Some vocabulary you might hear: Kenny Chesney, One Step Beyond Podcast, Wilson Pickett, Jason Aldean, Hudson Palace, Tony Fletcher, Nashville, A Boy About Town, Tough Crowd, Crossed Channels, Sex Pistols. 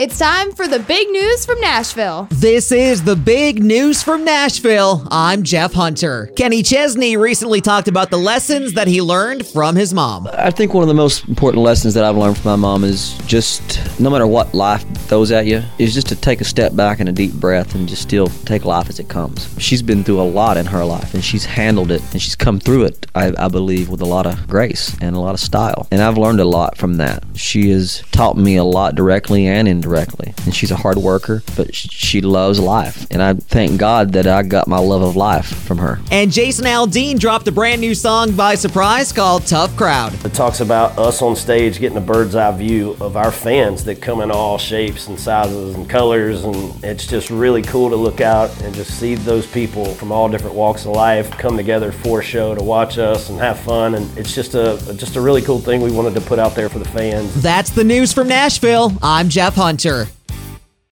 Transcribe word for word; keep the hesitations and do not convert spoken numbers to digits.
It's time for the big news from Nashville. This is the big news from Nashville. I'm Jeff Hunter. Kenny Chesney recently talked about the lessons that he learned from his mom. I think one of the most important lessons that I've learned from my mom is just no matter what life throws at you, is just to take a step back and a deep breath and just still take life as it comes. She's been through a lot in her life and she's handled it and she's come through it, I, I believe, with a lot of grace and a lot of style. And I've learned a lot from that. She has taught me a lot directly and indirectly. Directly. And she's a hard worker, but she loves life. And I thank God that I got my love of life from her. And Jason Aldean dropped a brand new song by surprise called Tough Crowd. It talks about us on stage getting a bird's eye view of our fans that come in all shapes and sizes and colors. And it's just really cool to look out and just see those people from all different walks of life come together for a show to watch us and have fun. And it's just a, just a really cool thing we wanted to put out there for the fans. That's the news from Nashville. I'm Jeff Hunter. Sure.